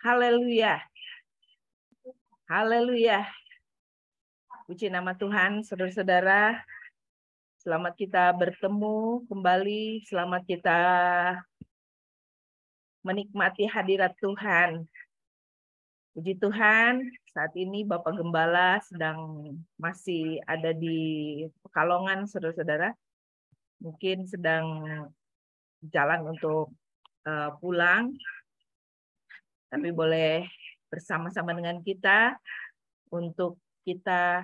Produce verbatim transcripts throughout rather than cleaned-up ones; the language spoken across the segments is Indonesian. Haleluya. Haleluya. Puji nama Tuhan, saudara-saudara. Selamat kita bertemu kembali. Selamat kita menikmati hadirat Tuhan. Puji Tuhan, saat ini Bapak Gembala sedang masih ada di Pekalongan, saudara-saudara. Mungkin sedang jalan untuk uh, pulang. Tapi boleh bersama-sama dengan kita untuk kita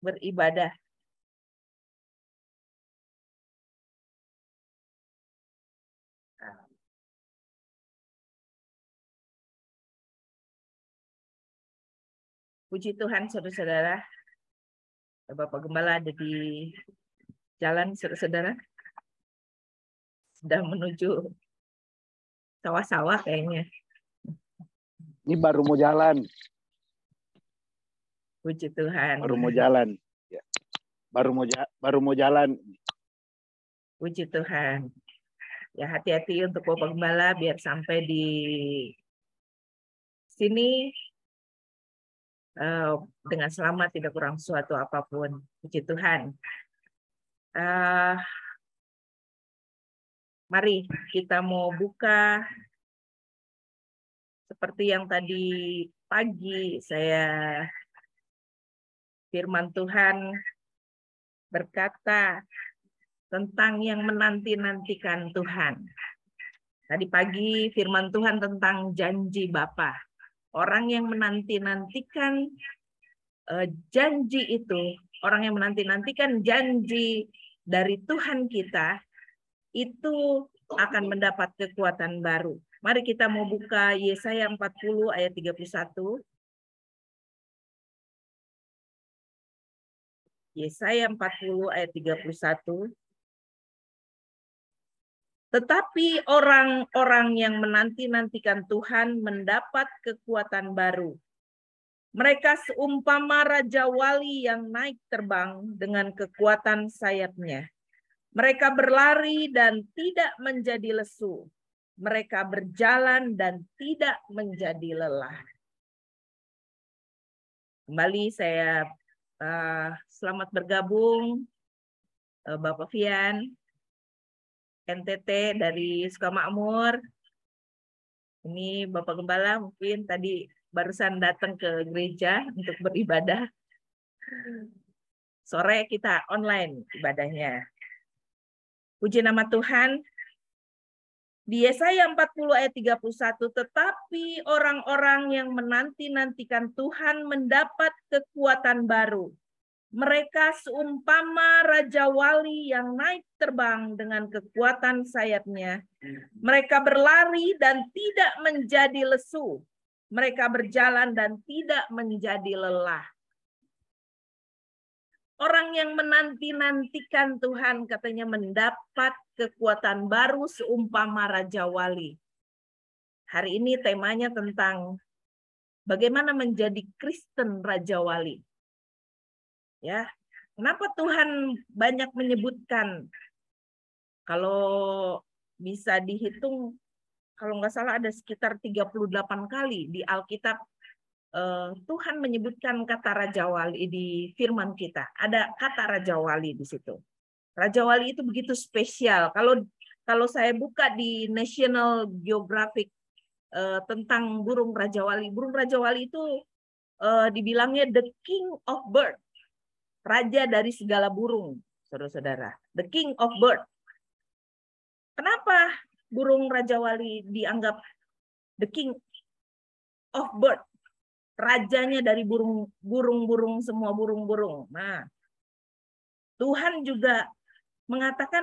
beribadah. Puji Tuhan, saudara-saudara. Bapak Gembala ada di jalan, saudara-saudara. Sudah menuju sawah-sawah kayaknya. Ini baru mau jalan. Puji Tuhan. Baru mau jalan. Baru mau ja baru mau jalan. Puji Tuhan. Ya, hati-hati untuk Bapak Gembala biar sampai di sini uh, dengan selamat, tidak kurang suatu apapun. Puji Tuhan. Uh, Mari kita mau buka seperti yang tadi pagi saya firman Tuhan berkata tentang yang menanti-nantikan Tuhan. Tadi pagi firman Tuhan tentang janji Bapa. Orang yang menanti-nantikan janji itu, orang yang menanti-nantikan janji dari Tuhan kita, itu akan mendapat kekuatan baru. Mari kita mau buka Yesaya empat puluh ayat tiga puluh satu. Yesaya empat puluh ayat tiga puluh satu. Tetapi orang-orang yang menanti-nantikan Tuhan mendapat kekuatan baru. Mereka seumpama raja wali yang naik terbang dengan kekuatan sayapnya. Mereka berlari dan tidak menjadi lesu. Mereka berjalan dan tidak menjadi lelah. Kembali saya uh, selamat bergabung uh, Bapak Vian, N T T dari Sukamakmur. Ini Bapak Gembala mungkin tadi barusan datang ke gereja untuk beribadah. Sore kita online ibadahnya. Puji nama Tuhan. Di Yesaya empat puluh ayat tiga puluh satu, tetapi orang-orang yang menanti-nantikan Tuhan mendapat kekuatan baru. Mereka seumpama raja wali yang naik terbang dengan kekuatan sayapnya. Mereka berlari dan tidak menjadi lesu. Mereka berjalan dan tidak menjadi lelah. Orang yang menanti-nantikan Tuhan katanya mendapat kekuatan baru seumpama raja wali. Hari ini temanya tentang bagaimana menjadi Kristen raja wali. Ya, kenapa Tuhan banyak menyebutkan, kalau bisa dihitung, kalau nggak salah ada sekitar tiga puluh delapan kali di Alkitab Tuhan menyebutkan kata raja wali di firman kita. Ada kata raja wali di situ. Raja wali itu begitu spesial. Kalau kalau saya buka di National Geographic eh, tentang burung raja wali, burung raja wali itu eh, dibilangnya the king of bird, raja dari segala burung, saudara-saudara. The king of bird. Kenapa burung raja wali dianggap the king of bird? Rajanya dari burung-burung, semua burung-burung. Nah, Tuhan juga mengatakan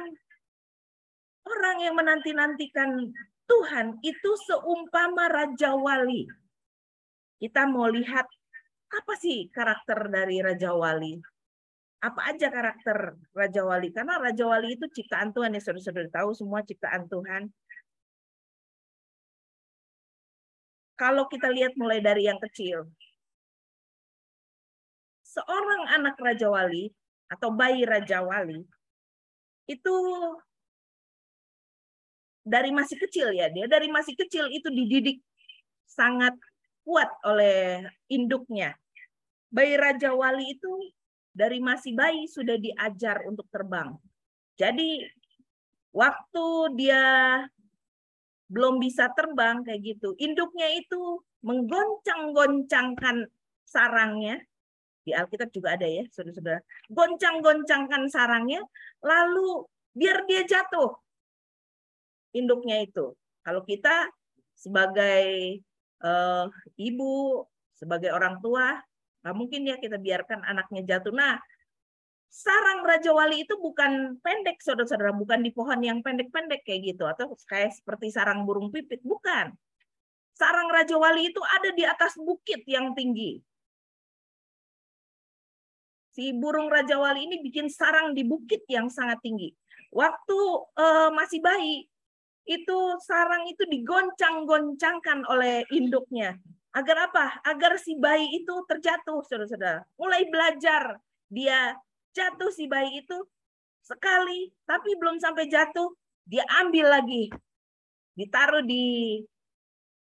orang yang menanti-nantikan Tuhan itu seumpama raja wali. Kita mau lihat apa sih karakter dari raja wali? Apa aja karakter raja wali? Karena raja wali itu ciptaan Tuhan, ya saudara-saudara tahu semua ciptaan Tuhan. Kalau kita lihat mulai dari yang kecil, seorang anak raja wali atau bayi raja wali itu dari masih kecil ya, dia dari masih kecil itu dididik sangat kuat oleh induknya. Bayi Raja Wali itu dari masih bayi sudah diajar untuk terbang. Jadi waktu dia belum bisa terbang kayak gitu, induknya itu menggoncang-goncangkan sarangnya. Di Alkitab juga ada ya, saudara-saudara. Goncang-goncangkan sarangnya, lalu biar dia jatuh. Induknya itu. Kalau kita sebagai uh, ibu, sebagai orang tua, nggak mungkin ya kita biarkan anaknya jatuh. Nah, sarang Raja Wali itu bukan pendek, saudara-saudara, bukan di pohon yang pendek-pendek kayak gitu atau kayak seperti sarang burung pipit, bukan. Sarang Raja Wali itu ada di atas bukit yang tinggi. Si burung Raja Wali ini bikin sarang di bukit yang sangat tinggi. Waktu uh, masih bayi, itu sarang itu digoncang-goncangkan oleh induknya. Agar apa? Agar si bayi itu terjatuh, saudara-saudara. Mulai belajar, dia jatuh si bayi itu sekali, tapi belum sampai jatuh, dia ambil lagi. Ditaruh di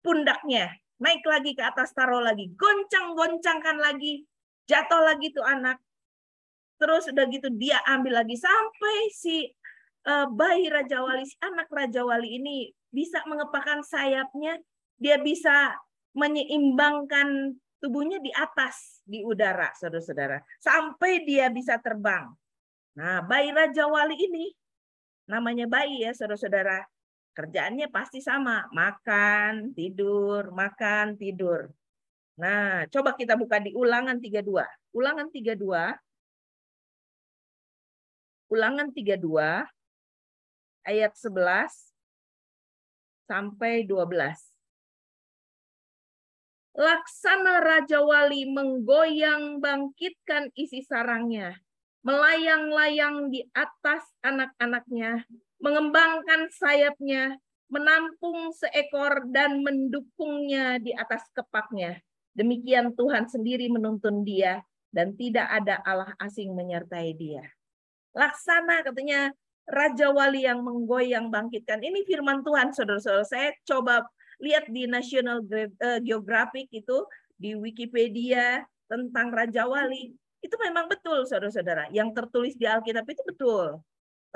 pundaknya, naik lagi ke atas, taruh lagi. Goncang-goncangkan lagi, jatuh lagi tuh anak. Terus udah gitu dia ambil lagi, sampai si bayi Raja Wali, anak Raja Wali ini bisa mengepakkan sayapnya, dia bisa menyeimbangkan tubuhnya di atas, di udara, saudara-saudara. Sampai dia bisa terbang. Nah, bayi Raja Wali ini, namanya bayi ya, saudara-saudara. Kerjaannya pasti sama, makan, tidur, makan, tidur. Nah, coba kita buka di Ulangan tiga dua. Ulangan tiga dua. Ulangan tiga dua. Ayat sebelas sampai dua belas. Laksana Raja Wali menggoyang bangkitkan isi sarangnya, melayang-layang di atas anak-anaknya, mengembangkan sayapnya, menampung seekor dan mendukungnya di atas kepaknya. Demikian Tuhan sendiri menuntun dia dan tidak ada Allah asing menyertai dia. Laksana katanya Raja Wali yang menggoyang bangkitkan. Ini firman Tuhan, saudara-saudara. Saya coba lihat di National Geographic itu, di Wikipedia tentang Raja Wali. Itu memang betul, saudara-saudara. Yang tertulis di Alkitab itu betul.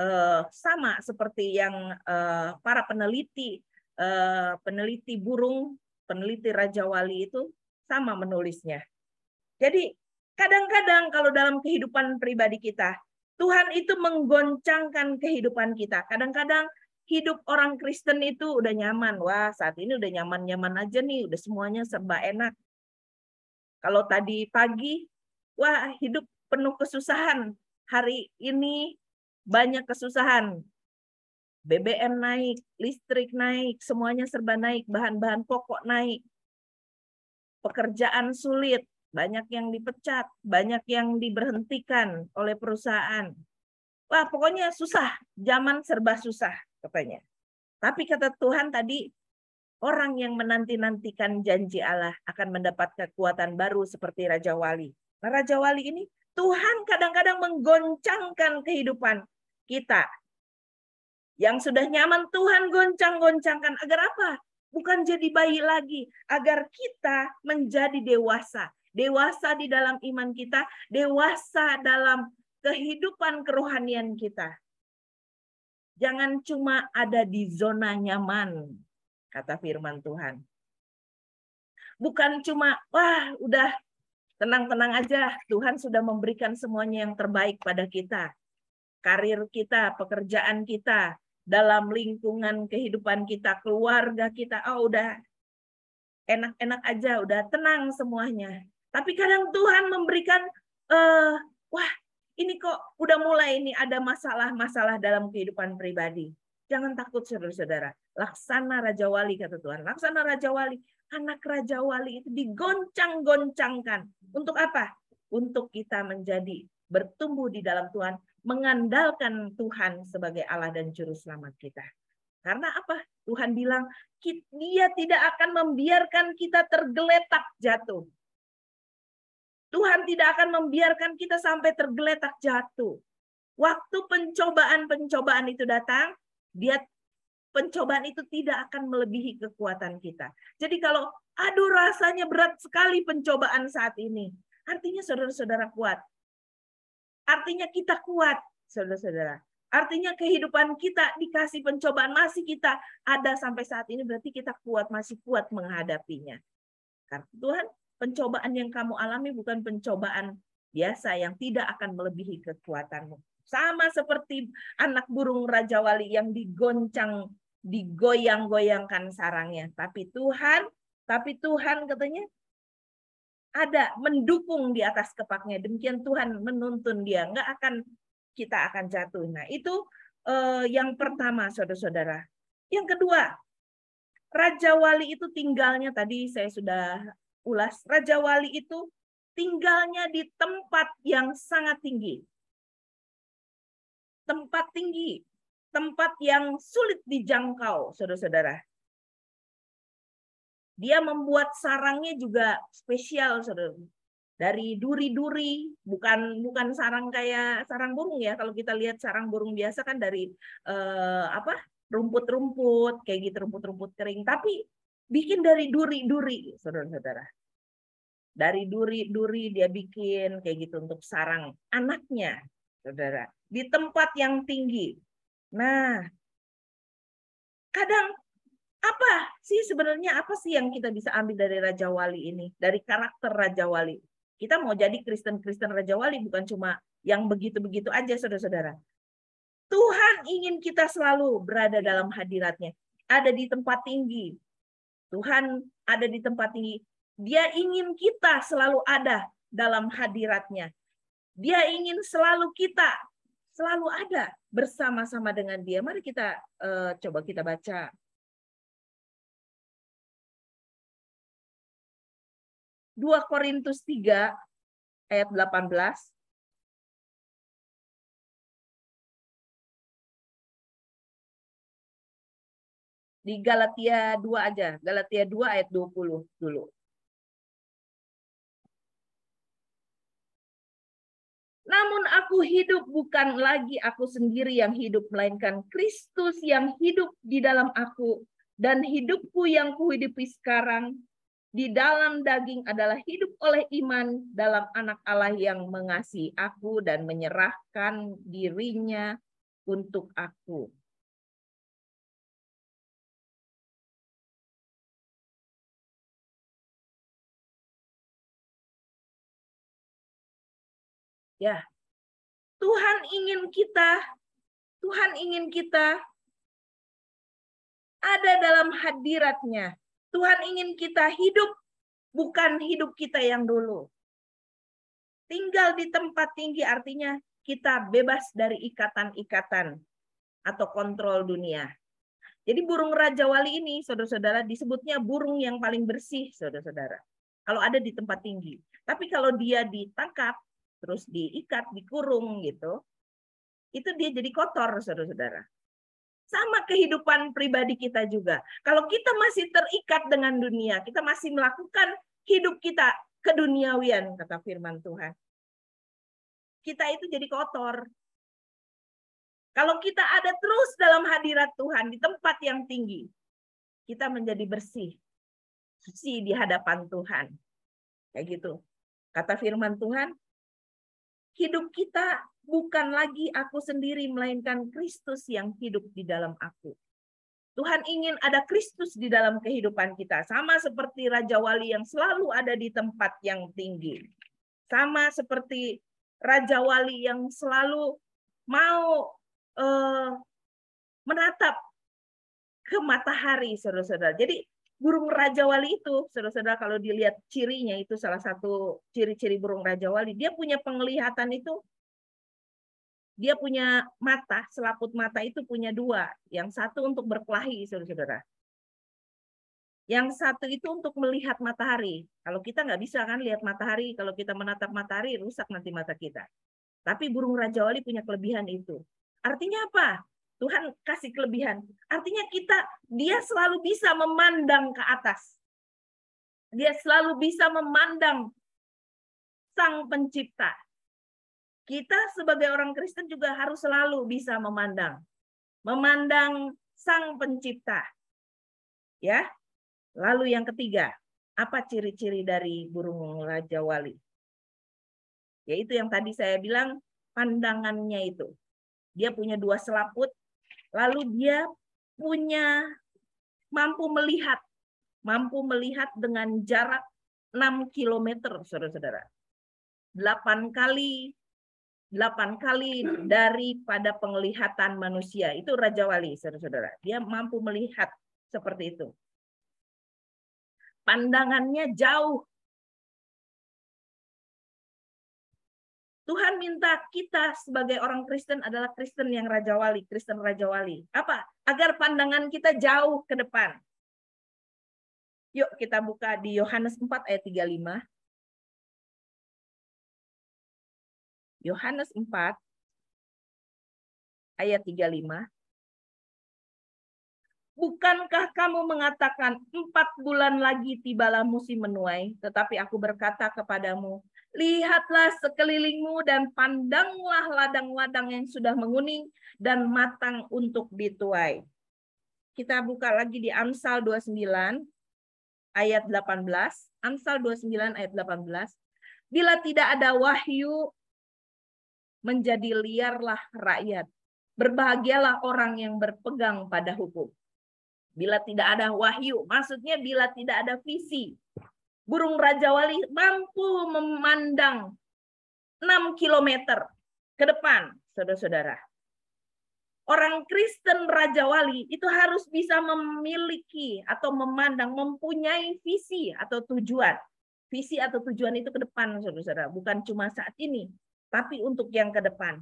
Eh, sama seperti yang eh, para peneliti, eh, peneliti burung, peneliti Raja Wali itu sama menulisnya. Jadi kadang-kadang kalau dalam kehidupan pribadi kita, Tuhan itu menggoncangkan kehidupan kita. Kadang-kadang hidup orang Kristen itu udah nyaman. Wah, saat ini udah nyaman-nyaman aja nih. Udah semuanya serba enak. Kalau tadi pagi, wah hidup penuh kesusahan. Hari ini banyak kesusahan. B B M naik, listrik naik, semuanya serba naik. Bahan-bahan pokok naik. Pekerjaan sulit. Banyak yang dipecat, banyak yang diberhentikan oleh perusahaan. Wah, pokoknya susah, zaman serba susah katanya. Tapi kata Tuhan tadi, orang yang menanti-nantikan janji Allah akan mendapat kekuatan baru seperti Raja Wali. Nah, Raja Wali ini Tuhan kadang-kadang menggoncangkan kehidupan kita. Yang sudah nyaman Tuhan goncang-goncangkan agar apa? Bukan jadi bayi lagi, agar kita menjadi dewasa. Dewasa di dalam iman kita, dewasa dalam kehidupan kerohanian kita. Jangan cuma ada di zona nyaman, kata firman Tuhan. Bukan cuma, wah udah tenang-tenang aja, Tuhan sudah memberikan semuanya yang terbaik pada kita. Karir kita, pekerjaan kita, dalam lingkungan kehidupan kita, keluarga kita, oh udah enak-enak aja, udah tenang semuanya. Tapi kadang Tuhan memberikan, eh, wah ini kok udah mulai ini ada masalah-masalah dalam kehidupan pribadi. Jangan takut saudara-saudara. Laksana Raja Wali kata Tuhan. Laksana Raja Wali. Anak Raja Wali itu digoncang-goncangkan. Untuk apa? Untuk kita menjadi bertumbuh di dalam Tuhan. Mengandalkan Tuhan sebagai Allah dan Juru Selamat kita. Karena apa? Tuhan bilang, dia tidak akan membiarkan kita tergeletak jatuh. Tuhan tidak akan membiarkan kita sampai tergeletak jatuh. Waktu pencobaan-pencobaan itu datang, dia pencobaan itu tidak akan melebihi kekuatan kita. Jadi kalau aduh rasanya berat sekali pencobaan saat ini, artinya saudara-saudara kuat. Artinya kita kuat, saudara-saudara. Artinya kehidupan kita dikasih pencobaan, masih kita ada sampai saat ini, berarti kita kuat, masih kuat menghadapinya. Karena Tuhan, pencobaan yang kamu alami bukan pencobaan biasa yang tidak akan melebihi kekuatanmu. Sama seperti anak burung Raja Wali yang digoncang, digoyang-goyangkan sarangnya. Tapi Tuhan, tapi Tuhan katanya, ada mendukung di atas kepaknya. Demikian Tuhan menuntun dia, nggak akan kita akan jatuh. Nah, itu eh, yang pertama, saudara-saudara. Yang kedua, Raja Wali itu tinggalnya, tadi saya sudah ulas, Raja Wali itu tinggalnya di tempat yang sangat tinggi. Tempat tinggi, tempat yang sulit dijangkau, saudara-saudara. Dia membuat sarangnya juga spesial, saudara. Dari duri-duri, bukan bukan sarang kayak sarang burung ya. Kalau kita lihat sarang burung biasa kan dari eh, apa rumput-rumput kayak gitu, rumput-rumput kering. Tapi bikin dari duri-duri, saudara-saudara. Dari duri-duri dia bikin kayak gitu untuk sarang anaknya, saudara. Di tempat yang tinggi. Nah, kadang apa sih sebenarnya, apa sih yang kita bisa ambil dari Raja Wali ini? Dari karakter Raja Wali. Kita mau jadi Kristen-Kristen Raja Wali, bukan cuma yang begitu-begitu aja, saudara-saudara. Tuhan ingin kita selalu berada dalam hadiratnya. Ada di tempat tinggi. Tuhan ada di tempat tinggi. Dia ingin kita selalu ada dalam hadiratnya. Dia ingin selalu kita, selalu ada bersama-sama dengan dia. Mari kita uh, coba kita baca. dua Korintus tiga ayat delapan belas. Di Galatia dua aja, Galatia dua ayat dua puluh dulu. Namun aku hidup bukan lagi aku sendiri yang hidup, melainkan Kristus yang hidup di dalam aku, dan hidupku yang kuhidupi sekarang di dalam daging adalah hidup oleh iman dalam Anak Allah yang mengasihi aku dan menyerahkan dirinya untuk aku. Ya, Tuhan ingin kita, Tuhan ingin kita ada dalam hadiratnya. Tuhan ingin kita hidup, bukan hidup kita yang dulu. Tinggal di tempat tinggi artinya kita bebas dari ikatan-ikatan atau kontrol dunia. Jadi burung Raja Wali ini, saudara-saudara, disebutnya burung yang paling bersih, saudara-saudara. Kalau ada di tempat tinggi. Tapi kalau dia ditangkap, terus diikat, dikurung gitu, itu dia jadi kotor, saudara-saudara. Sama kehidupan pribadi kita juga. Kalau kita masih terikat dengan dunia, kita masih melakukan hidup kita keduniawian, kata firman Tuhan. Kita itu jadi kotor. Kalau kita ada terus dalam hadirat Tuhan, di tempat yang tinggi, kita menjadi bersih, suci di hadapan Tuhan. Kayak gitu. Kata firman Tuhan, hidup kita bukan lagi aku sendiri, melainkan Kristus yang hidup di dalam aku. Tuhan ingin ada Kristus di dalam kehidupan kita. Sama seperti Raja Wali yang selalu ada di tempat yang tinggi. Sama seperti Raja Wali yang selalu mau eh, menatap ke matahari, saudara-saudara. Jadi burung Raja Wali itu, saudara-saudara, kalau dilihat cirinya, itu salah satu ciri-ciri burung Raja Wali. Dia punya penglihatan itu, dia punya mata, selaput mata itu punya dua. Yang satu untuk berkelahi, saudara-saudara. Yang satu itu untuk melihat matahari. Kalau kita nggak bisa kan lihat matahari, kalau kita menatap matahari, rusak nanti mata kita. Tapi burung Raja Wali punya kelebihan itu. Artinya apa? Tuhan kasih kelebihan. Artinya kita, dia selalu bisa memandang ke atas. Dia selalu bisa memandang Sang Pencipta. Kita sebagai orang Kristen juga harus selalu bisa memandang. Memandang Sang Pencipta. Ya. Lalu yang ketiga, apa ciri-ciri dari burung raja wali? Yaitu yang tadi saya bilang, pandangannya itu. Dia punya dua selaput, lalu dia punya mampu melihat, mampu melihat dengan jarak enam kilometer, Saudara-saudara. delapan kali delapan kali daripada penglihatan manusia. Itu raja wali, Saudara-saudara. Dia mampu melihat seperti itu. Pandangannya jauh. Tuhan minta kita sebagai orang Kristen adalah Kristen yang raja wali, Kristen raja wali. Apa? Agar pandangan kita jauh ke depan. Yuk kita buka di Yohanes empat ayat tiga puluh lima. Yohanes empat ayat tiga puluh lima. Bukankah kamu mengatakan empat bulan lagi tibalah musim menuai, tetapi aku berkata kepadamu, lihatlah sekelilingmu dan pandanglah ladang-ladang yang sudah menguning dan matang untuk dituai. Kita buka lagi di Amsal dua puluh sembilan ayat delapan belas. Amsal dua puluh sembilan ayat delapan belas. Bila tidak ada wahyu, menjadi liarlah rakyat. Berbahagialah orang yang berpegang pada hukum. Bila tidak ada wahyu, maksudnya bila tidak ada visi. Burung raja wali mampu memandang enam kilometer ke depan, Saudara-saudara. Orang Kristen raja wali itu harus bisa memiliki atau memandang, mempunyai visi atau tujuan. Visi atau tujuan itu ke depan, Saudara-saudara, bukan cuma saat ini, tapi untuk yang ke depan.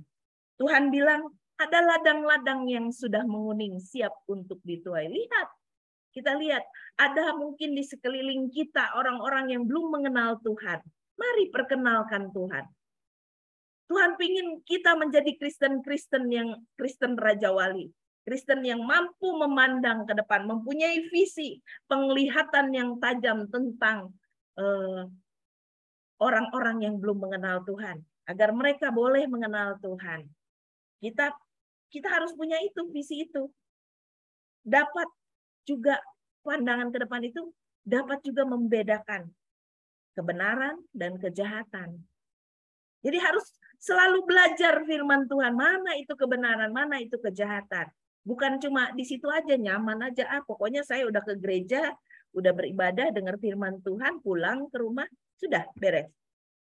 Tuhan bilang, ada ladang-ladang yang sudah menguning, siap untuk dituai. Lihat, kita lihat, ada mungkin di sekeliling kita orang-orang yang belum mengenal Tuhan. Mari perkenalkan Tuhan. Tuhan ingin kita menjadi Kristen-Kristen yang Kristen raja wali, Kristen yang mampu memandang ke depan, mempunyai visi, penglihatan yang tajam tentang eh, orang-orang yang belum mengenal Tuhan, agar mereka boleh mengenal Tuhan. Kita Kita harus punya itu, visi itu. Dapat juga pandangan ke depan itu, dapat juga membedakan kebenaran dan kejahatan. Jadi harus selalu belajar firman Tuhan, mana itu kebenaran, mana itu kejahatan. Bukan cuma di situ aja, nyaman aja. Ah, pokoknya saya udah ke gereja, udah beribadah, dengar firman Tuhan, pulang ke rumah, sudah beres.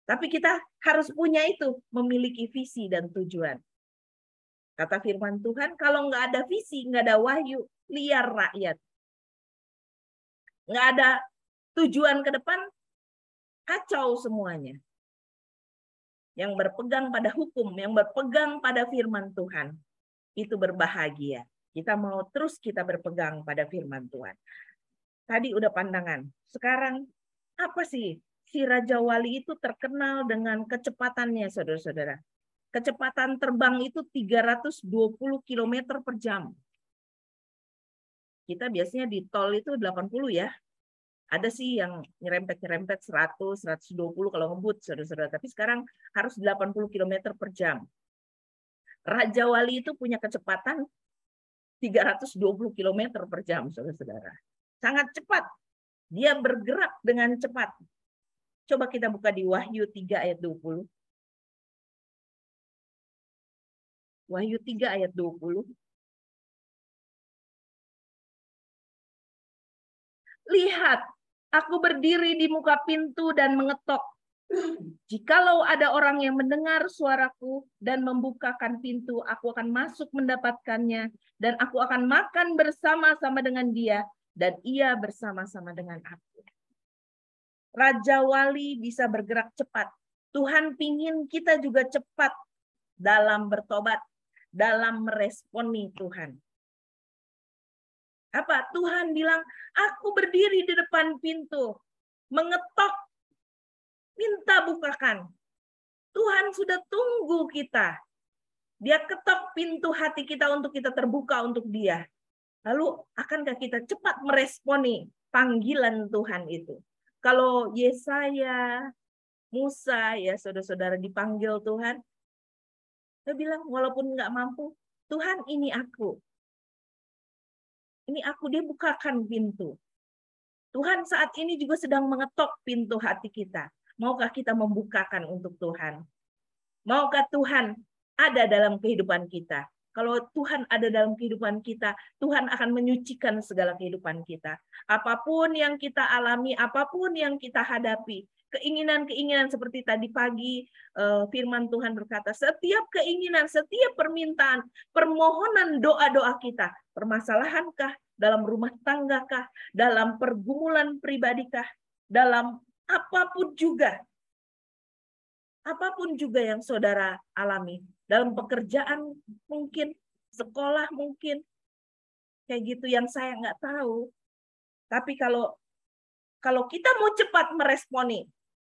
Tapi kita harus punya itu, memiliki visi dan tujuan. Kata firman Tuhan, kalau nggak ada visi, nggak ada wahyu, liar rakyat. Nggak ada tujuan ke depan, kacau semuanya. Yang berpegang pada hukum, yang berpegang pada firman Tuhan, itu berbahagia. Kita mau terus kita berpegang pada firman Tuhan. Tadi udah pandangan. Sekarang, apa sih? Si raja wali itu terkenal dengan kecepatannya, Saudara-saudara. Kecepatan terbang itu tiga ratus dua puluh kilometer per jam. Kita biasanya di tol itu delapan puluh ya. Ada sih yang nyerempet-nyerempet seratus, seratus dua puluh kalau ngebut, Saudara-saudara. Tapi sekarang harus delapan puluh kilometer per jam. Raja Wali itu punya kecepatan tiga ratus dua puluh kilometer per jam, Saudara-saudara. Sangat cepat. Dia bergerak dengan cepat. Coba kita buka di Wahyu tiga ayat dua puluh. Wahyu tiga ayat dua puluh. Lihat, aku berdiri di muka pintu dan mengetok. Jikalau ada orang yang mendengar suaraku dan membukakan pintu, aku akan masuk mendapatkannya, dan aku akan makan bersama-sama dengan dia, dan ia bersama-sama dengan aku. Raja Wali bisa bergerak cepat. Tuhan pingin kita juga cepat dalam bertobat, dalam meresponi Tuhan. Apa? Tuhan bilang, aku berdiri di depan pintu, mengetok, minta bukakan. Tuhan sudah tunggu kita. Dia ketok pintu hati kita untuk kita terbuka untuk dia. Lalu akankah kita cepat meresponi panggilan Tuhan itu? Kalau Yesaya, Musa, ya saudara-saudara dipanggil Tuhan, dia bilang, walaupun nggak mampu, Tuhan ini aku. ini aku, dia bukakan pintu. Tuhan saat ini juga sedang mengetok pintu hati kita. Maukah kita membukakan untuk Tuhan? Maukah Tuhan ada dalam kehidupan kita? Kalau Tuhan ada dalam kehidupan kita, Tuhan akan menyucikan segala kehidupan kita. Apapun yang kita alami, apapun yang kita hadapi, keinginan-keinginan seperti tadi pagi, firman Tuhan berkata, setiap keinginan, setiap permintaan, permohonan doa-doa kita, permasalahankah, dalam rumah tanggakah, dalam pergumulan pribadikah, dalam apapun juga, apapun juga yang saudara alami, dalam pekerjaan mungkin, sekolah mungkin, kayak gitu yang saya nggak tahu. Tapi kalau kalau kita mau cepat meresponi,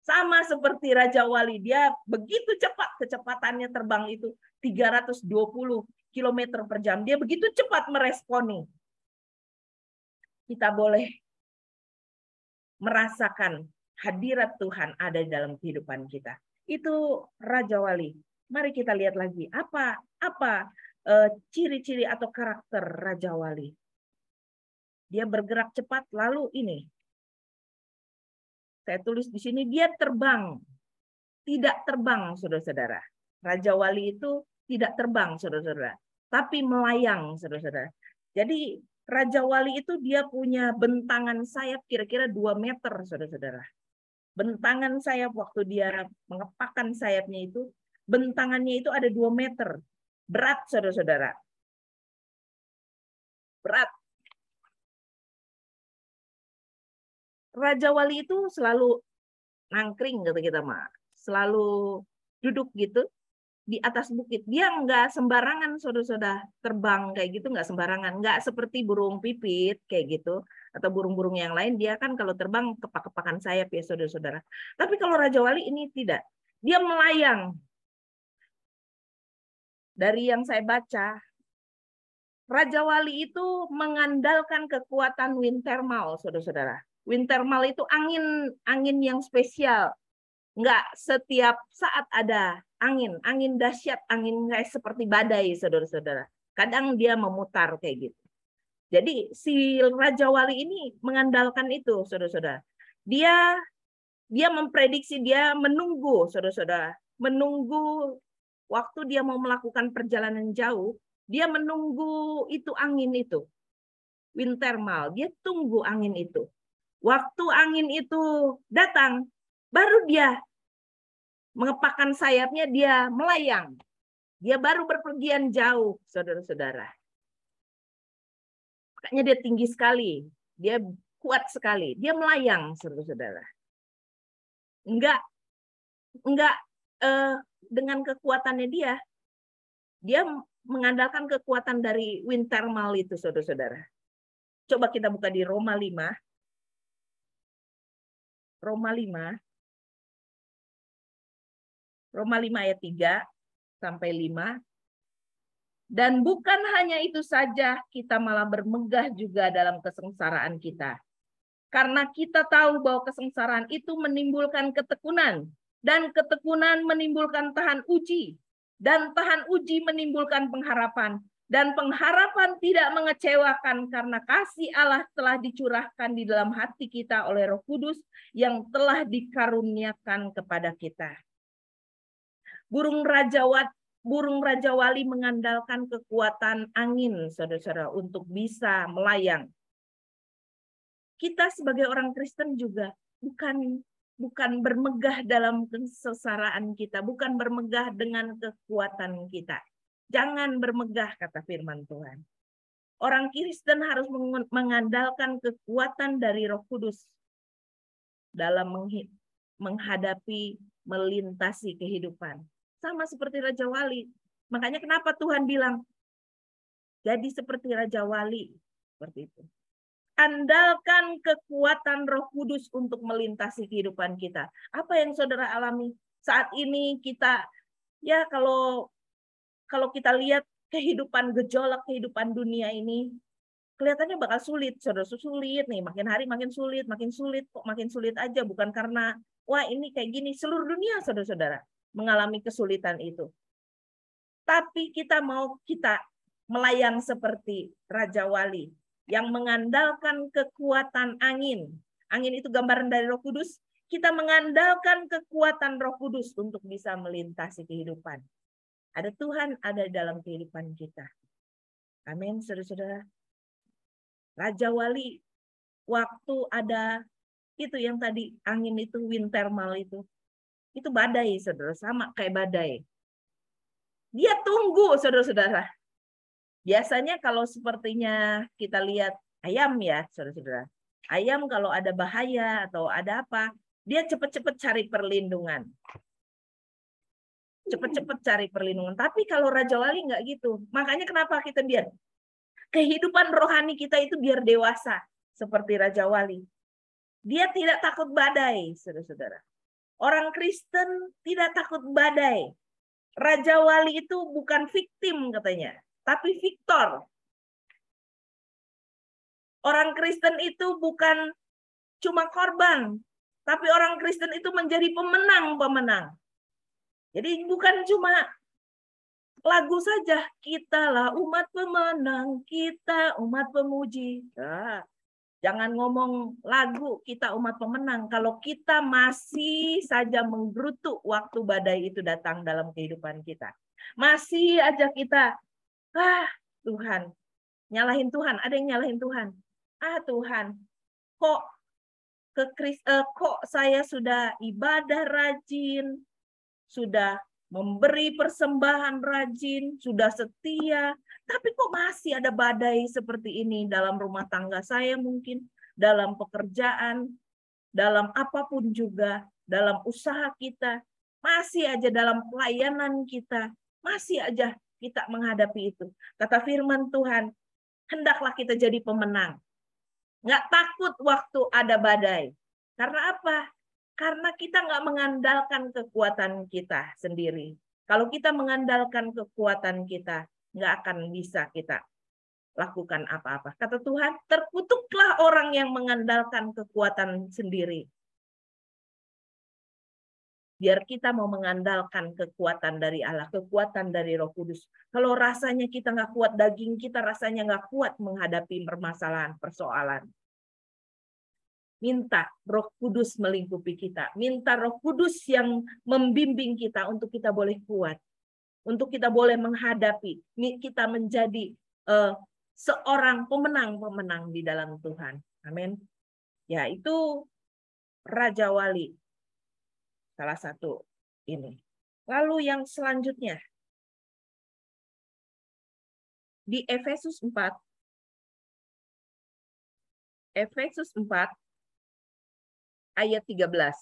sama seperti Raja Wali, dia begitu cepat, kecepatannya terbang itu tiga ratus dua puluh kilometer per jam, dia begitu cepat meresponi. Kita boleh merasakan hadirat Tuhan ada dalam kehidupan kita. Itu Raja Wali. Mari kita lihat lagi apa apa ciri-ciri e, atau karakter Raja Wali. Dia bergerak cepat, lalu ini saya tulis di sini, dia terbang, tidak terbang, saudara-saudara. Raja Wali itu tidak terbang, saudara-saudara, tapi melayang, saudara-saudara. Jadi Raja Wali itu dia punya bentangan sayap kira-kira dua meter, saudara-saudara. Bentangan sayap waktu dia mengepakkan sayapnya itu, bentangannya itu ada dua meter. Berat, saudara-saudara. Berat. Raja Wali itu selalu nangkring, kata kita mah. Selalu duduk gitu di atas bukit. Dia nggak sembarangan, saudara-saudara, terbang kayak gitu, nggak sembarangan. Nggak seperti burung pipit kayak gitu. Atau burung-burung yang lain, dia kan kalau terbang kepak-kepakan sayap ya, saudara-saudara. Tapi kalau Raja Wali ini tidak. Dia melayang. Dari yang saya baca, Raja Wali itu mengandalkan kekuatan wind thermal, saudara-saudara. Wind thermal itu angin angin yang spesial. Enggak setiap saat ada angin, angin dahsyat, angin kayak seperti badai, saudara-saudara. Kadang dia memutar kayak gitu. Jadi si Raja Wali ini mengandalkan itu, saudara-saudara. Dia Dia memprediksi, dia menunggu, saudara-saudara. Menunggu waktu dia mau melakukan perjalanan jauh, dia menunggu itu angin itu. Wind thermal, dia tunggu angin itu. Waktu angin itu datang, baru dia mengepakkan sayapnya, dia melayang. Dia baru berpergian jauh, saudara-saudara. Makanya dia tinggi sekali, dia kuat sekali, dia melayang, saudara-saudara. Enggak, enggak eh, dengan kekuatannya dia, dia mengandalkan kekuatan dari wind thermal itu, saudara-saudara. Coba kita buka di Roma lima. Roma lima. Roma lima ayat tiga sampai lima. Dan bukan hanya itu saja, kita malah bermegah juga dalam kesengsaraan kita. Karena kita tahu bahwa kesengsaraan itu menimbulkan ketekunan. Dan ketekunan menimbulkan tahan uji. Dan tahan uji menimbulkan pengharapan. Dan pengharapan tidak mengecewakan karena kasih Allah telah dicurahkan di dalam hati kita oleh Roh Kudus yang telah dikaruniakan kepada kita. Burung Raja Wali, burung Raja Wali mengandalkan kekuatan angin, saudara-saudara, untuk bisa melayang. Kita sebagai orang Kristen juga bukan bukan bermegah dalam kesengsaraan kita, bukan bermegah dengan kekuatan kita. Jangan bermegah, kata firman Tuhan. Orang Kristen harus mengandalkan kekuatan dari Roh Kudus dalam menghadapi, melintasi kehidupan. Sama seperti Raja Wali. Makanya kenapa Tuhan bilang, jadi seperti Raja Wali. Seperti itu. Andalkan kekuatan Roh Kudus untuk melintasi kehidupan kita. Apa yang saudara alami saat ini kita, ya kalau kalau kita lihat kehidupan gejolak kehidupan dunia ini, kelihatannya bakal sulit, saudara, sulit nih, makin hari makin sulit, makin sulit, kok makin sulit aja, bukan karena wah ini kayak gini, seluruh dunia saudara-saudara mengalami kesulitan itu. Tapi kita mau kita melayang seperti Raja Wali. yang mengandalkan kekuatan angin. Angin itu gambaran dari Roh Kudus. Kita mengandalkan kekuatan Roh Kudus untuk bisa melintasi kehidupan. Ada Tuhan ada dalam kehidupan kita. Amin, saudara-saudara. Raja Wali, waktu ada itu yang tadi, angin itu, wind thermal itu. Itu badai, saudara, sama kayak badai. Dia tunggu, saudara-saudara. Biasanya kalau sepertinya kita lihat ayam ya, saudara-saudara. Ayam kalau ada bahaya atau ada apa, dia cepat-cepat cari perlindungan. Cepat-cepat cari perlindungan. Tapi kalau Raja Wali nggak gitu. Makanya kenapa kita biar kehidupan rohani kita itu biar dewasa seperti Raja Wali. Dia tidak takut badai, saudara-saudara. Orang Kristen tidak takut badai. Raja Wali itu bukan victim katanya, tapi victor. Orang Kristen itu bukan cuma korban, tapi orang Kristen itu menjadi pemenang-pemenang. Jadi bukan cuma lagu saja, kitalah umat pemenang, kita umat pemuji. Nah, jangan ngomong lagu kita umat pemenang kalau kita masih saja menggerutu waktu badai itu datang dalam kehidupan kita. Masih aja kita, ah Tuhan, nyalahin Tuhan, ada yang nyalahin Tuhan. Ah Tuhan, kok ke Kris, eh, kok saya sudah ibadah rajin, sudah memberi persembahan rajin, sudah setia, tapi kok masih ada badai seperti ini dalam rumah tangga saya mungkin, dalam pekerjaan, dalam apapun juga, dalam usaha kita, masih aja dalam pelayanan kita, masih aja kita menghadapi itu. Kata firman Tuhan, hendaklah kita jadi pemenang. Nggak takut waktu ada badai. Karena apa? Karena kita nggak mengandalkan kekuatan kita sendiri. Kalau kita mengandalkan kekuatan kita, nggak akan bisa kita lakukan apa-apa. Kata Tuhan, terkutuklah orang yang mengandalkan kekuatan sendiri. Biar kita mau mengandalkan kekuatan dari Allah, kekuatan dari Roh Kudus. Kalau rasanya kita nggak kuat, daging kita rasanya nggak kuat menghadapi permasalahan, persoalan. Minta Roh Kudus melingkupi kita. Minta Roh Kudus yang membimbing kita untuk kita boleh kuat. Untuk kita boleh menghadapi. Kita menjadi uh, seorang pemenang-pemenang di dalam Tuhan. Amin. Ya, itu Raja Wali. Salah satu ini. Lalu yang selanjutnya. Di Efesus empat. Efesus empat. Ayat tiga belas.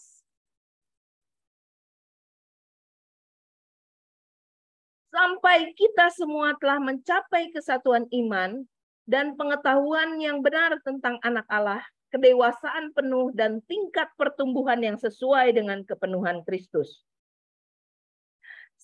Sampai kita semua telah mencapai kesatuan iman dan pengetahuan yang benar tentang anak Allah, kedewasaan penuh dan tingkat pertumbuhan yang sesuai dengan kepenuhan Kristus.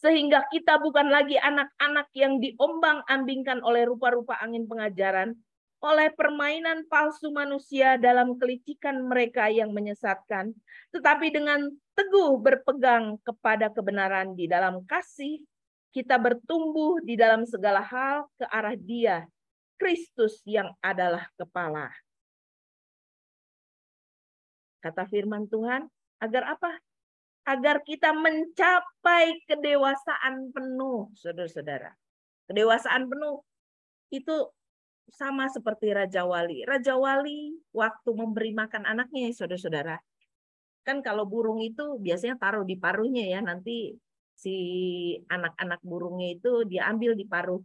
Sehingga kita bukan lagi anak-anak yang diombang-ambingkan oleh rupa-rupa angin pengajaran, oleh permainan palsu manusia dalam kelicikan mereka yang menyesatkan, tetapi dengan teguh berpegang kepada kebenaran di dalam kasih, kita bertumbuh di dalam segala hal ke arah Dia, Kristus yang adalah kepala. Kata firman Tuhan, agar apa? Agar kita mencapai kedewasaan penuh, saudara-saudara. Kedewasaan penuh itu sama seperti Raja Wali. Raja Wali waktu memberi makan anaknya, saudara-saudara. Kan kalau burung itu biasanya taruh di paruhnya ya, nanti si anak-anak burungnya itu dia ambil di paruh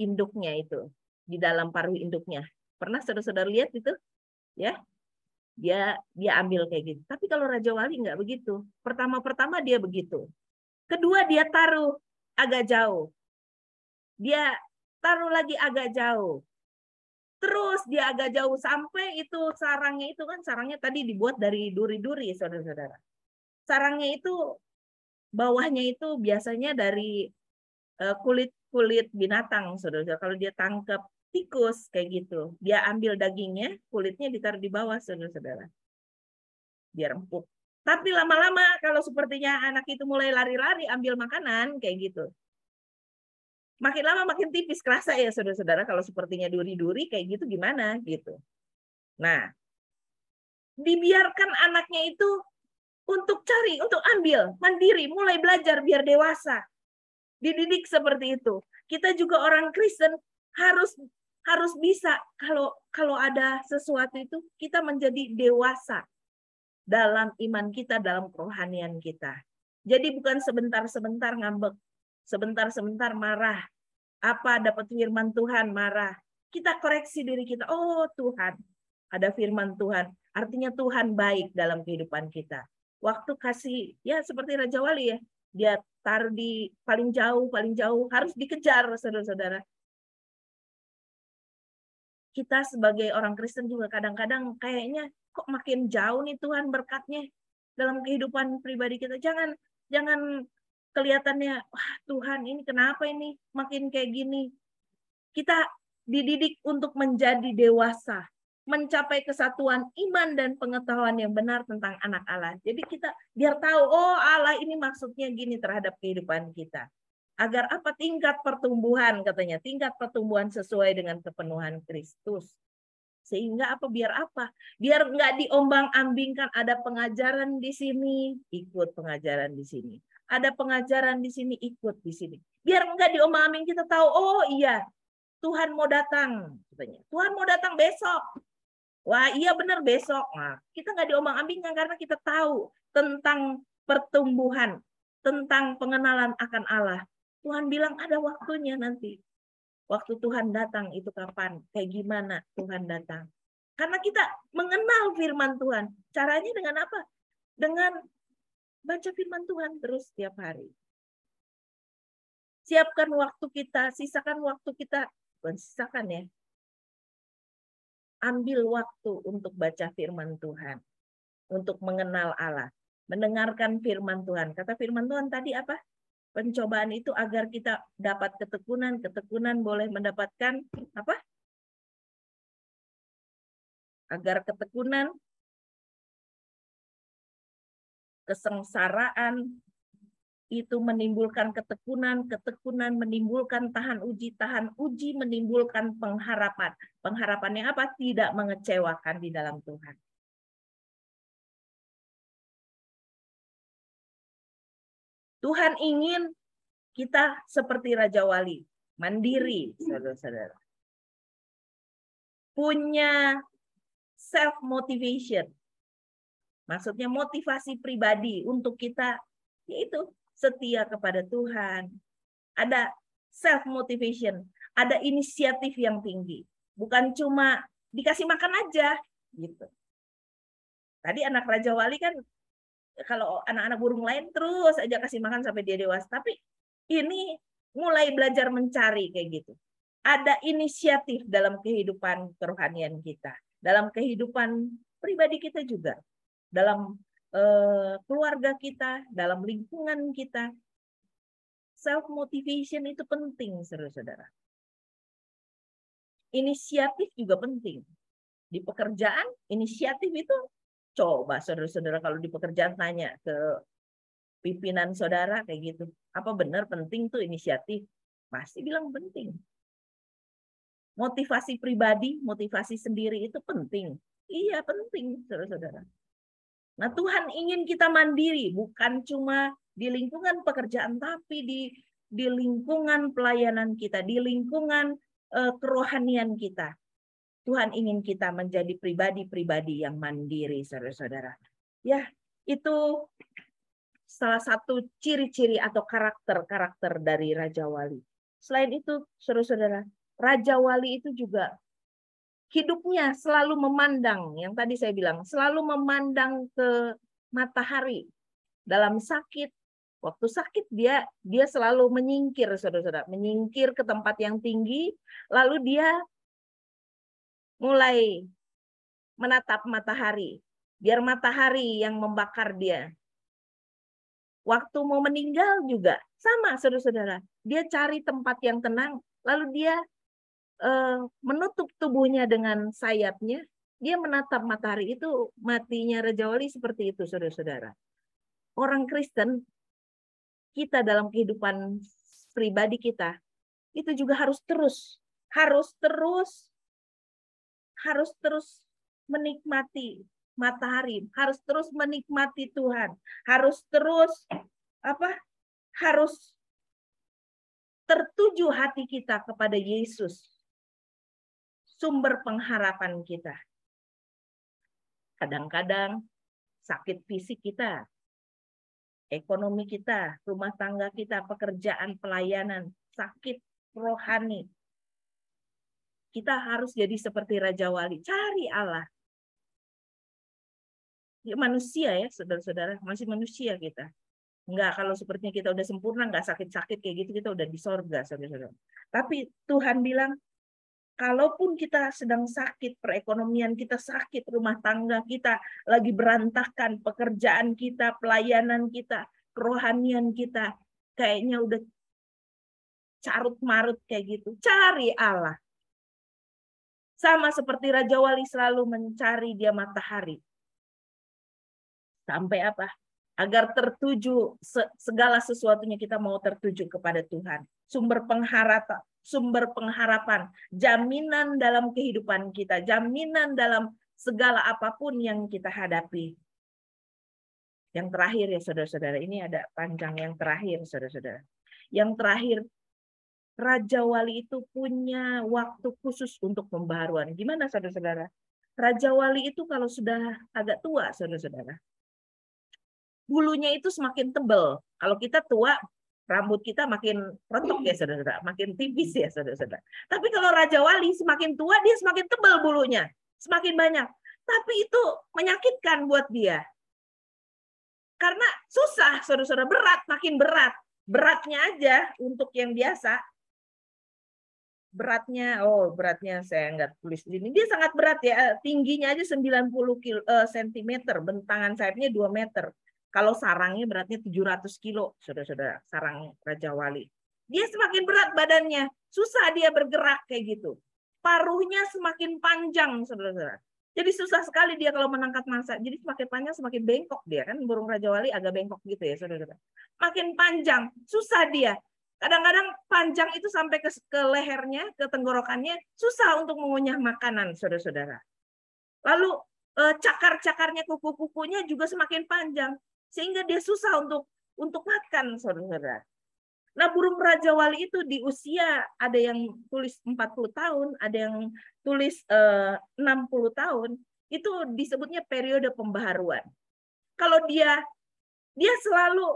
induknya itu, di dalam paruh induknya. Pernah saudara-saudara lihat itu? Ya. Dia dia ambil kayak gitu. Tapi kalau Raja Wali nggak begitu. Pertama-pertama dia begitu. Kedua dia taruh agak jauh. Dia taruh lagi agak jauh. Terus dia agak jauh sampai itu sarangnya itu kan sarangnya tadi dibuat dari duri-duri, saudara-saudara. Sarangnya itu bawahnya itu biasanya dari kulit-kulit binatang, saudara-saudara. Kalau dia tangkap tikus kayak gitu. Dia ambil dagingnya, kulitnya ditaruh di bawah, saudara-saudara. Biar empuk. Tapi lama-lama kalau sepertinya anak itu mulai lari-lari ambil makanan kayak gitu. makin lama makin tipis, kerasa ya saudara-saudara, kalau sepertinya duri-duri kayak gitu gimana gitu. Nah, dibiarkan anaknya itu untuk cari, untuk ambil, mandiri, mulai belajar biar dewasa. Dididik seperti itu. Kita juga orang Kristen harus harus bisa kalau kalau ada sesuatu itu kita menjadi dewasa dalam iman kita, dalam kerohanian kita. Jadi bukan sebentar-sebentar ngambek, sebentar-sebentar marah. Apa dapat firman Tuhan marah. Kita koreksi diri kita. Oh Tuhan, ada firman Tuhan. Artinya Tuhan baik dalam kehidupan kita. Waktu kasih, ya seperti Raja Wali ya. Dia taruh di paling jauh, paling jauh. Harus dikejar, saudara-saudara. Kita sebagai orang Kristen juga kadang-kadang kayaknya kok makin jauh nih Tuhan berkatnya dalam kehidupan pribadi kita. Jangan, jangan kelihatannya, wah Tuhan ini kenapa ini makin kayak gini. Kita dididik untuk menjadi dewasa, mencapai kesatuan iman dan pengetahuan yang benar tentang anak Allah. Jadi kita biar tahu, oh Allah ini maksudnya gini terhadap kehidupan kita. Agar apa? Tingkat pertumbuhan katanya, tingkat pertumbuhan sesuai dengan kepenuhan Kristus. Sehingga apa? Biar apa? Biar nggak diombang-ambingkan, ada pengajaran di sini, ikut pengajaran di sini. Ada pengajaran di sini, ikut di sini. Biar enggak diomongin, kita tahu, oh iya, Tuhan mau datang. Katanya. Tuhan mau datang besok. Wah iya benar besok. Nah, kita enggak diomong-ambingkan karena kita tahu tentang pertumbuhan, tentang pengenalan akan Allah. Tuhan bilang ada waktunya nanti. Waktu Tuhan datang itu kapan? Kayak gimana Tuhan datang? Karena kita mengenal firman Tuhan. Caranya dengan apa? Dengan baca firman Tuhan terus setiap hari. Siapkan waktu kita, sisakan waktu kita, bukan sisakan ya. Ambil waktu untuk baca firman Tuhan, untuk mengenal Allah, mendengarkan firman Tuhan. Kata firman Tuhan tadi apa? Pencobaan itu agar kita dapat ketekunan, ketekunan boleh mendapatkan apa? Agar ketekunan kesengsaraan itu menimbulkan ketekunan, ketekunan menimbulkan tahan uji, tahan uji menimbulkan pengharapan. Pengharapan yang apa? Tidak mengecewakan di dalam Tuhan. Tuhan ingin kita seperti Raja Wali, mandiri, saudara-saudara. Punya self-motivation. Maksudnya motivasi pribadi untuk kita, yaitu setia kepada Tuhan. Ada self-motivation, ada inisiatif yang tinggi. Bukan cuma dikasih makan aja. Gitu. Tadi anak Raja Wali kan, kalau anak-anak burung lain terus aja kasih makan sampai dia dewasa. Tapi ini mulai belajar mencari kayak gitu. Ada inisiatif dalam kehidupan kerohanian kita. Dalam kehidupan pribadi kita juga. Dalam eh, keluarga kita, dalam lingkungan kita. Self-motivation itu penting, saudara-saudara. Inisiatif juga penting. Di pekerjaan, inisiatif itu coba, saudara-saudara, kalau di pekerjaan tanya ke pimpinan saudara, kayak gitu. Apa benar penting tuh inisiatif? Pasti bilang penting. Motivasi pribadi, motivasi sendiri itu penting. Iya, penting, saudara-saudara. Nah, Tuhan ingin kita mandiri, bukan cuma di lingkungan pekerjaan, tapi di di lingkungan pelayanan kita, di lingkungan eh, kerohanian kita. Tuhan ingin kita menjadi pribadi-pribadi yang mandiri, saudara-saudara. Ya, itu salah satu ciri-ciri atau karakter-karakter dari Raja Wali. Selain itu, saudara-saudara, Raja Wali itu juga hidupnya selalu memandang, yang tadi saya bilang, selalu memandang ke matahari. Dalam sakit, waktu sakit dia dia selalu menyingkir, saudara-saudara, menyingkir ke tempat yang tinggi, lalu dia mulai menatap matahari, biar matahari yang membakar dia. Waktu mau meninggal juga sama, saudara-saudara, dia cari tempat yang tenang, lalu dia menutup tubuhnya dengan sayapnya, dia menatap matahari. Itu matinya Raja Wali seperti itu, saudara-saudara. Orang Kristen, kita dalam kehidupan pribadi kita, itu juga harus terus, harus terus, harus terus menikmati matahari, harus terus menikmati Tuhan, harus terus apa? Harus tertuju hati kita kepada Yesus, sumber pengharapan kita. Kadang-kadang sakit fisik kita, ekonomi kita, rumah tangga kita, pekerjaan, pelayanan, sakit rohani. Kita harus jadi seperti Raja Wali, cari Allah. Ya, manusia ya, saudara-saudara, masih manusia kita. Enggak, kalau sepertinya kita udah sempurna, enggak sakit-sakit kayak gitu, kita udah di sorga, saudara-saudara. Tapi Tuhan bilang, kalaupun kita sedang sakit, perekonomian kita sakit, rumah tangga kita lagi berantakan, pekerjaan kita, pelayanan kita, kerohanian kita, kayaknya udah carut-marut kayak gitu. Cari Allah. Sama seperti Raja Wali selalu mencari dia matahari. Sampai apa? Agar tertuju, segala sesuatunya kita mau tertuju kepada Tuhan. Sumber pengharapan. Sumber pengharapan, jaminan dalam kehidupan kita, jaminan dalam segala apapun yang kita hadapi. Yang terakhir ya saudara-saudara, ini ada panjang yang terakhir saudara-saudara. Yang terakhir, Raja Wali itu punya waktu khusus untuk pembaharuan. Gimana saudara-saudara? Raja Wali itu kalau sudah agak tua saudara-saudara, bulunya itu semakin tebal. Kalau kita tua, rambut kita makin rontok ya saudara-saudara, makin tipis ya saudara-saudara. Tapi kalau Raja Wali semakin tua dia semakin tebal bulunya, semakin banyak. Tapi itu menyakitkan buat dia. Karena susah saudara-saudara, berat, makin berat. Beratnya aja untuk yang biasa. Beratnya, oh beratnya saya nggak tulis di sini. Dia sangat berat ya, tingginya aja sembilan puluh sentimeter, bentangan sayapnya dua meter. Kalau sarangnya beratnya tujuh ratus kilo, saudara-saudara, sarang Raja Wali. Dia semakin berat badannya, susah dia bergerak kayak gitu. Paruhnya semakin panjang, saudara-saudara. Jadi susah sekali dia kalau menangkap mangsa. Jadi semakin panjang semakin bengkok dia kan, burung Raja Wali agak bengkok gitu ya, saudara-saudara. Makin panjang, susah dia. Kadang-kadang panjang itu sampai ke, ke lehernya, ke tenggorokannya, susah untuk mengunyah makanan, saudara-saudara. Lalu cakar-cakarnya, kuku-kukunya juga semakin panjang. Sehingga dia susah untuk untuk makan, saudara-saudara. Nah, burung Raja Wali itu di usia ada yang tulis empat puluh tahun, ada yang tulis eh, enam puluh tahun, itu disebutnya periode pembaharuan. Kalau dia dia selalu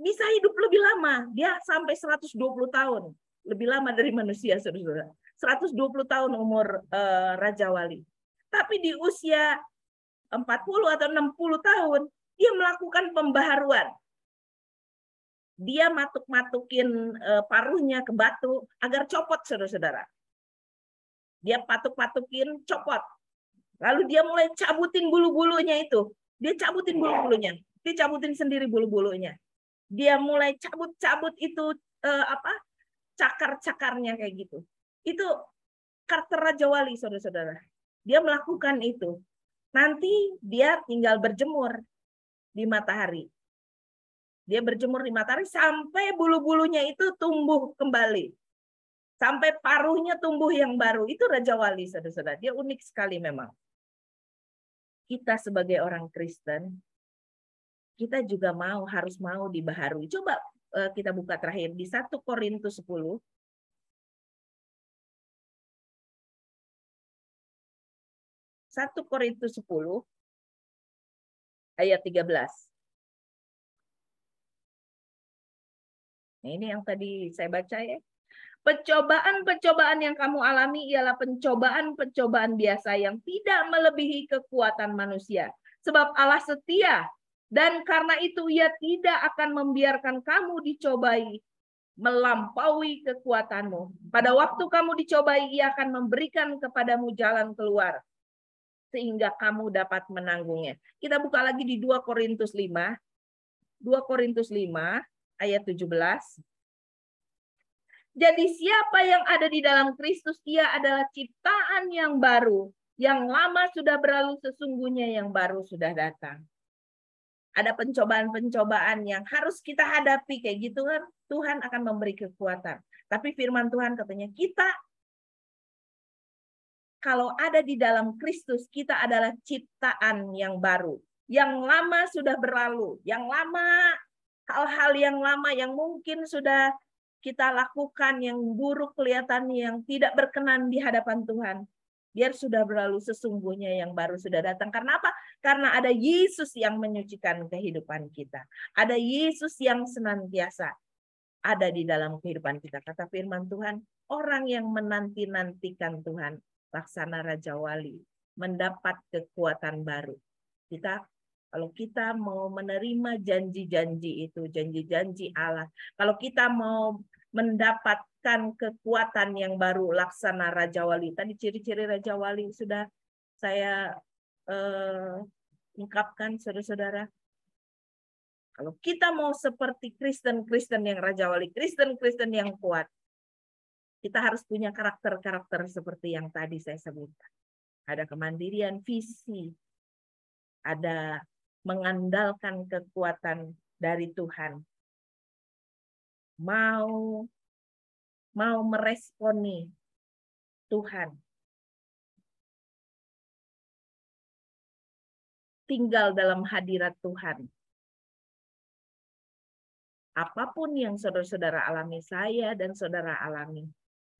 bisa hidup lebih lama, dia sampai seratus dua puluh tahun, lebih lama dari manusia, saudara-saudara. seratus dua puluh tahun umur eh, Raja Wali. Tapi di usia empat puluh atau enam puluh tahun dia melakukan pembaharuan. Dia matuk-matukin paruhnya ke batu agar copot, saudara-saudara. Dia patuk-patukin, copot. Lalu dia mulai cabutin bulu-bulunya itu. Dia cabutin bulu-bulunya. Dia cabutin sendiri bulu-bulunya. Dia mulai cabut-cabut itu eh, apa? Cakar-cakarnya kayak gitu. Itu karakter Raja Wali, saudara-saudara. Dia melakukan itu. Nanti dia tinggal berjemur di matahari. Dia berjemur di matahari sampai bulu-bulunya itu tumbuh kembali. Sampai paruhnya tumbuh yang baru. Itu Raja Wali, saudara-saudara. Dia unik sekali memang. Kita sebagai orang Kristen, kita juga mau, harus mau dibaharui. Coba kita buka terakhir di satu Korintus sepuluh. satu Korintus sepuluh. Ayat tiga belas. Nah, ini yang tadi saya baca ya. Pencobaan-pencobaan yang kamu alami ialah pencobaan-pencobaan biasa yang tidak melebihi kekuatan manusia. Sebab Allah setia dan karena itu ia tidak akan membiarkan kamu dicobai melampaui kekuatanmu. Pada waktu kamu dicobai ia akan memberikan kepadamu jalan keluar, sehingga kamu dapat menanggungnya. Kita buka lagi di dua Korintus lima. dua Korintus lima ayat tujuh belas. Jadi siapa yang ada di dalam Kristus, ia adalah ciptaan yang baru. Yang lama sudah berlalu, sesungguhnya yang baru sudah datang. Ada pencobaan-pencobaan yang harus kita hadapi kayak gitu kan. Tuhan akan memberi kekuatan. Tapi firman Tuhan katanya, kita kalau ada di dalam Kristus, kita adalah ciptaan yang baru. Yang lama sudah berlalu. Yang lama, hal-hal yang lama yang mungkin sudah kita lakukan, yang buruk kelihatannya, yang tidak berkenan di hadapan Tuhan. Biar sudah berlalu, sesungguhnya yang baru sudah datang. Karena apa? Karena ada Yesus yang menyucikan kehidupan kita. Ada Yesus yang senantiasa ada di dalam kehidupan kita. Kata firman Tuhan, orang yang menanti-nantikan Tuhan, laksana Raja Wali, mendapat kekuatan baru. Kita, kalau kita mau menerima janji-janji itu, janji-janji Allah, kalau kita mau mendapatkan kekuatan yang baru, laksana Raja Wali. Tadi ciri-ciri Raja Wali sudah saya eh, ungkapkan, saudara-saudara. Kalau kita mau seperti Kristen-Kristen yang Raja Wali, Kristen-Kristen yang kuat, kita harus punya karakter-karakter seperti yang tadi saya sebutkan. Ada kemandirian, visi, ada mengandalkan kekuatan dari Tuhan. Mau mau meresponi Tuhan. Tinggal dalam hadirat Tuhan. Apapun yang saudara-saudara alami, saya dan saudara alami,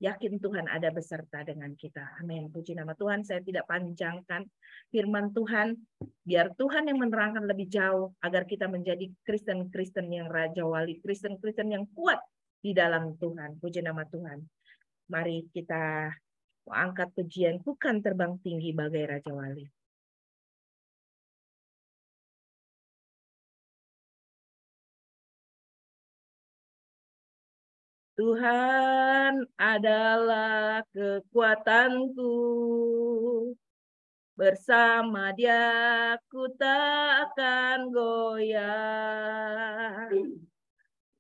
yakin Tuhan ada beserta dengan kita. Amin. Puji nama Tuhan, saya tidak panjangkan firman Tuhan. Biar Tuhan yang menerangkan lebih jauh agar kita menjadi Kristen-Kristen yang Raja Wali, Kristen-Kristen yang kuat di dalam Tuhan. Puji nama Tuhan. Mari kita angkat pujian, bukan terbang tinggi bagai Raja Wali. Tuhan adalah kekuatanku, bersama Dia ku tak akan goyah.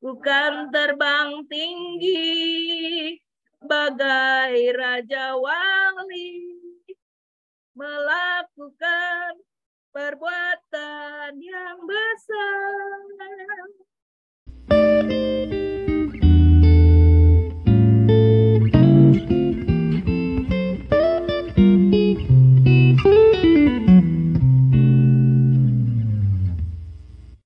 Bukan terbang tinggi bagai Raja Wali, melakukan perbuatan yang besar.